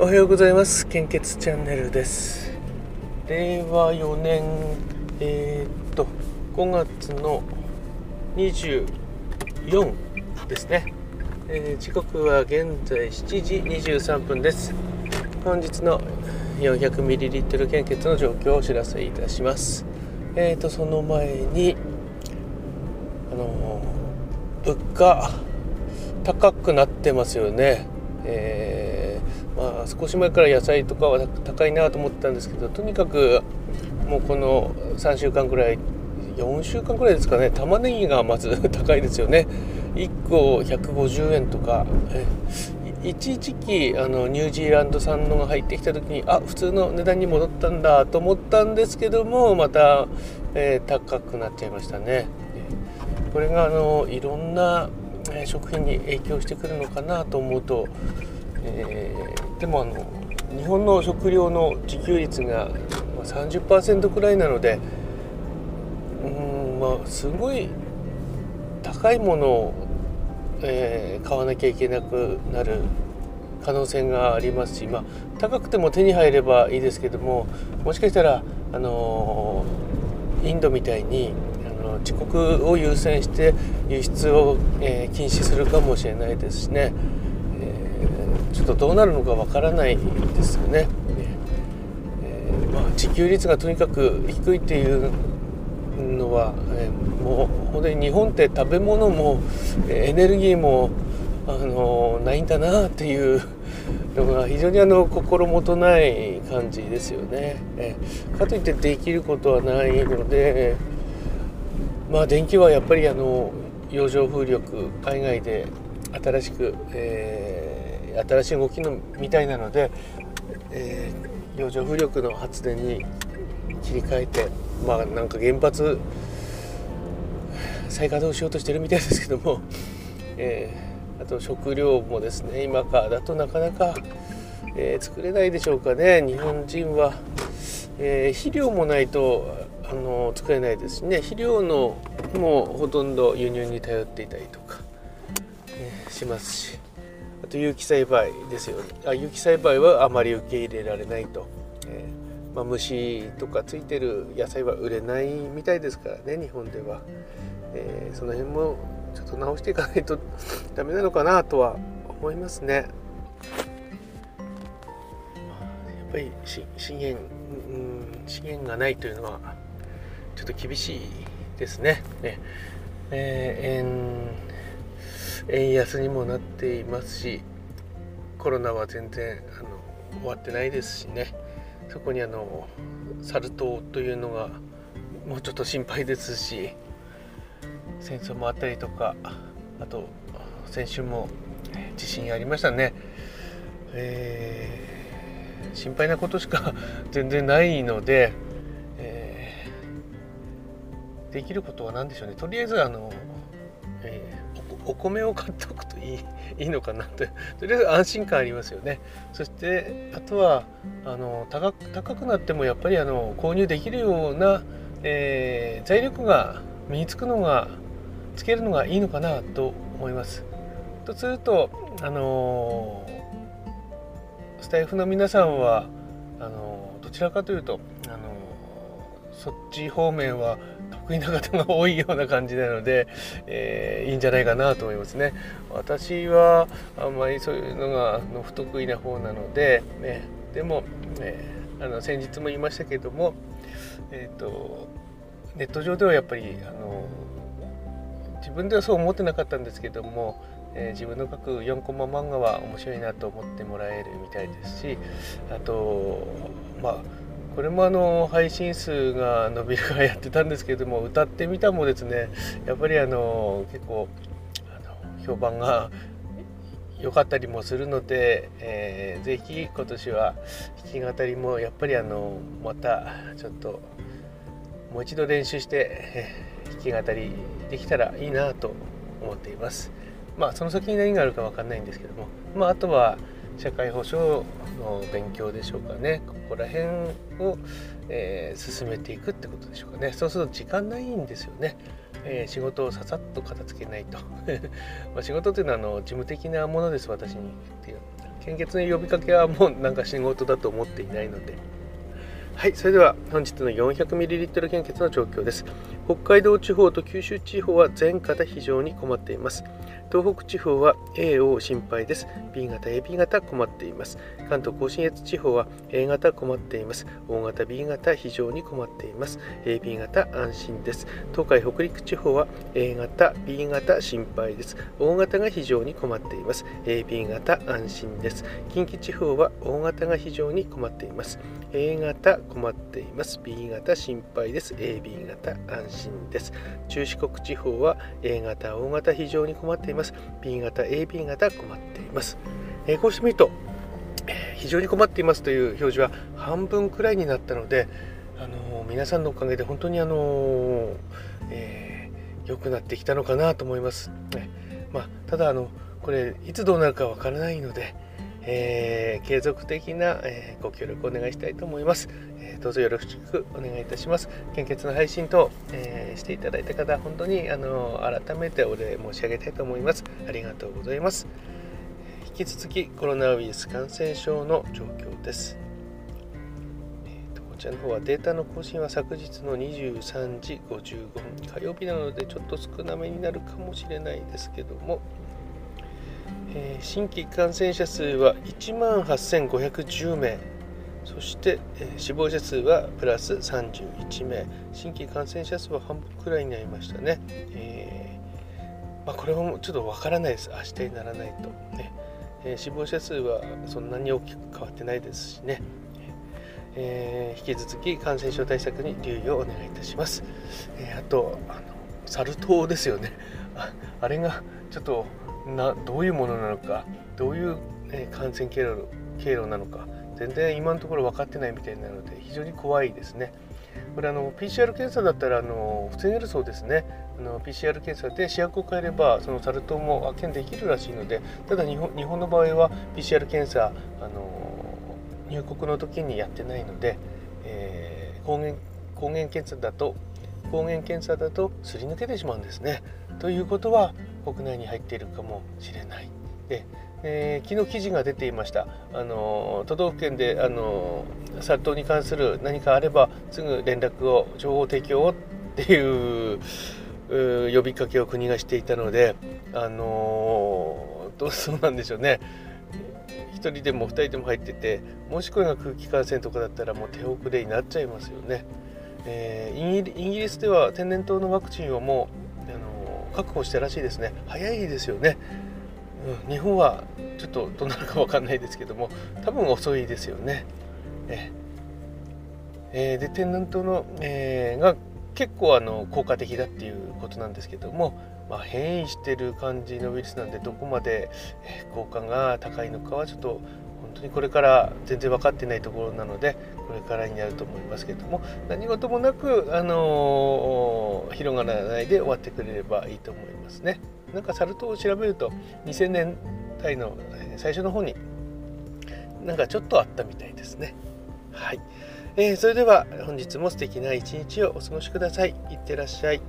おはようございます。献血チャンネルです。令和4年5月の24ですね、時刻は現在7時23分です。本日の 400ml 献血の状況をお知らせいたします。その前に物価高くなってますよね。少し前から野菜とかは高いなと思ってたんですけど、とにかくもうこの3週間くらい4週間くらいですかね、玉ねぎがまず高いですよね。1個150円とか、一時期ニュージーランド産のが入ってきた時に普通の値段に戻ったんだと思ったんですけども、また、高くなっちゃいましたね。これがいろんな食品に影響してくるのかなと思うと、でも日本の食料の自給率が 30% くらいなので、すごい高いものを、買わなきゃいけなくなる可能性がありますし、高くても手に入ればいいですけども、もしかしたらインドみたいに自国を優先して輸出を、禁止するかもしれないですしね。ちょっとどうなるのかわからないですよね。自給率がとにかく低いっていうのは、もう本当に日本って食べ物もエネルギーもないんだなっていうのが非常に心もとない感じですよね。かといってできることはないので、電気はやっぱり洋上風力、海外で新しく、新しい動きのみたいなので、洋上風力の発電に切り替えて、なんか原発再稼働しようとしてるみたいですけども、あと食料もですね、今からだとなかなか、作れないでしょうかね。日本人は、肥料もないと作れないですね。肥料のもうほとんど輸入に頼っていたりとか、しますし、あと有機栽培ですよね。有機栽培はあまり受け入れられないと、虫とかついてる野菜は売れないみたいですからね、日本では。その辺もちょっと直していかないとダメなのかなとは思いますね。やっぱり資源がないというのはちょっと厳しいですね。円安にもなっていますし、コロナは全然終わってないですしね。そこにサル痘というのがもうちょっと心配ですし、戦争もあったりとか、あと先週も地震ありましたね。心配なことしか全然ないので、できることは何でしょうね。とりあえずお米を買っておくといいのかなととりあえず安心感ありますよね。そしてあとは高くなってもやっぱり購入できるような、財力が身につけるのがいいのかなと思います。とするとスタイフの皆さんはどちらかというとそっち方面は得意な方が多いような感じなので、いいんじゃないかなと思いますね。私はあんまりそういうのが不得意な方なので、でも、先日も言いましたけども、ネット上ではやっぱり自分ではそう思ってなかったんですけども、自分の書く4コマ漫画は面白いなと思ってもらえるみたいですし、あとこれも配信数が伸びるからやってたんですけども、歌ってみたもですね、やっぱり結構評判が良かったりもするので、ぜひ今年は弾き語りもやっぱりまたちょっともう一度練習して弾き語りできたらいいなと思っています。その先に何があるか分かんないんですけども、あとは社会保障の勉強でしょうかね。ここら辺を、進めていくってことでしょうかね。そうすると時間ないんですよね。仕事をささっと片付けないと仕事というのは事務的なものです。私にっていう献血の呼びかけはもうなんか仕事だと思っていないので。はい、それでは本日の 400ml 献血の状況です。北海道地方と九州地方は全型非常に困っています。東北地方は A を心配です。B 型 AB 型困っています。関東甲信越地方は A 型困っています。 O 型 B 型非常に困っています。 AB 型安心です。東海北陸地方は A 型 B 型心配です。 O 型が非常に困っています。 AB 型安心です。近畿地方は O 型が非常に困っています。 A 型困っています。B 型心配です。AB 型安心です。中四国地方は A 型、O 型非常に困っています。B 型、AB 型困っています。こうして見ると、非常に困っていますという表示は半分くらいになったので、皆さんのおかげで本当に良くなってきたのかなと思います。ただこれいつどうなるかわからないので。継続的な、ご協力お願いしたいと思います。どうぞよろしくお願いいたします。献血の配信等、していただいた方、本当に改めてお礼申し上げたいと思います。ありがとうございます。引き続きコロナウイルス感染症の状況です。こちらの方はデータの更新は昨日の23時55分、火曜日なのでちょっと少なめになるかもしれないですけども、新規感染者数は 18,510 名、そして、死亡者数はプラス31名、新規感染者数は半分くらいになりましたね。これはもうちょっとわからないです。明日にならないと、ね。死亡者数はそんなに大きく変わってないですしね。引き続き感染症対策に留意をお願いいたします。あとサル痘ですよね。あれがちょっとどういうものなのか、どういう感染経路なのか全然今のところ分かってないみたいなので非常に怖いですね。これPCR 検査だったら防げるそうですね。PCR 検査で試薬を変えればそのサル痘も検出できるらしいので、ただ日本の場合は PCR 検査入国の時にやってないので、抗原検査だとすり抜けてしまうんですね。ということは国内に入っているかもしれない。で、昨日記事が出ていました。都道府県でサル痘に関する何かあればすぐ連絡を、情報提供をっていう呼びかけを国がしていたので、そうなんでしょうね。1人でも2人でも入ってて、もしこれが空気感染とかだったらもう手遅れになっちゃいますよね。イギリスでは天然痘のワクチンをもう確保したらしいですね。早いですよね。日本はちょっとどうなるかわかんないですけども、多分遅いですよね。で天然痘の、が結構効果的だっていうことなんですけども、変異してる感じのウイルスなんでどこまで効果が高いのかはちょっと本当にこれから全然分かってないところなので、これからになると思いますけども、何事もなく広がらないで終わってくれればいいと思いますね。なんかサル痘を調べると2000年代の最初の方になんかちょっとあったみたいですね。はい、それでは本日も素敵な一日をお過ごしください。いってらっしゃい。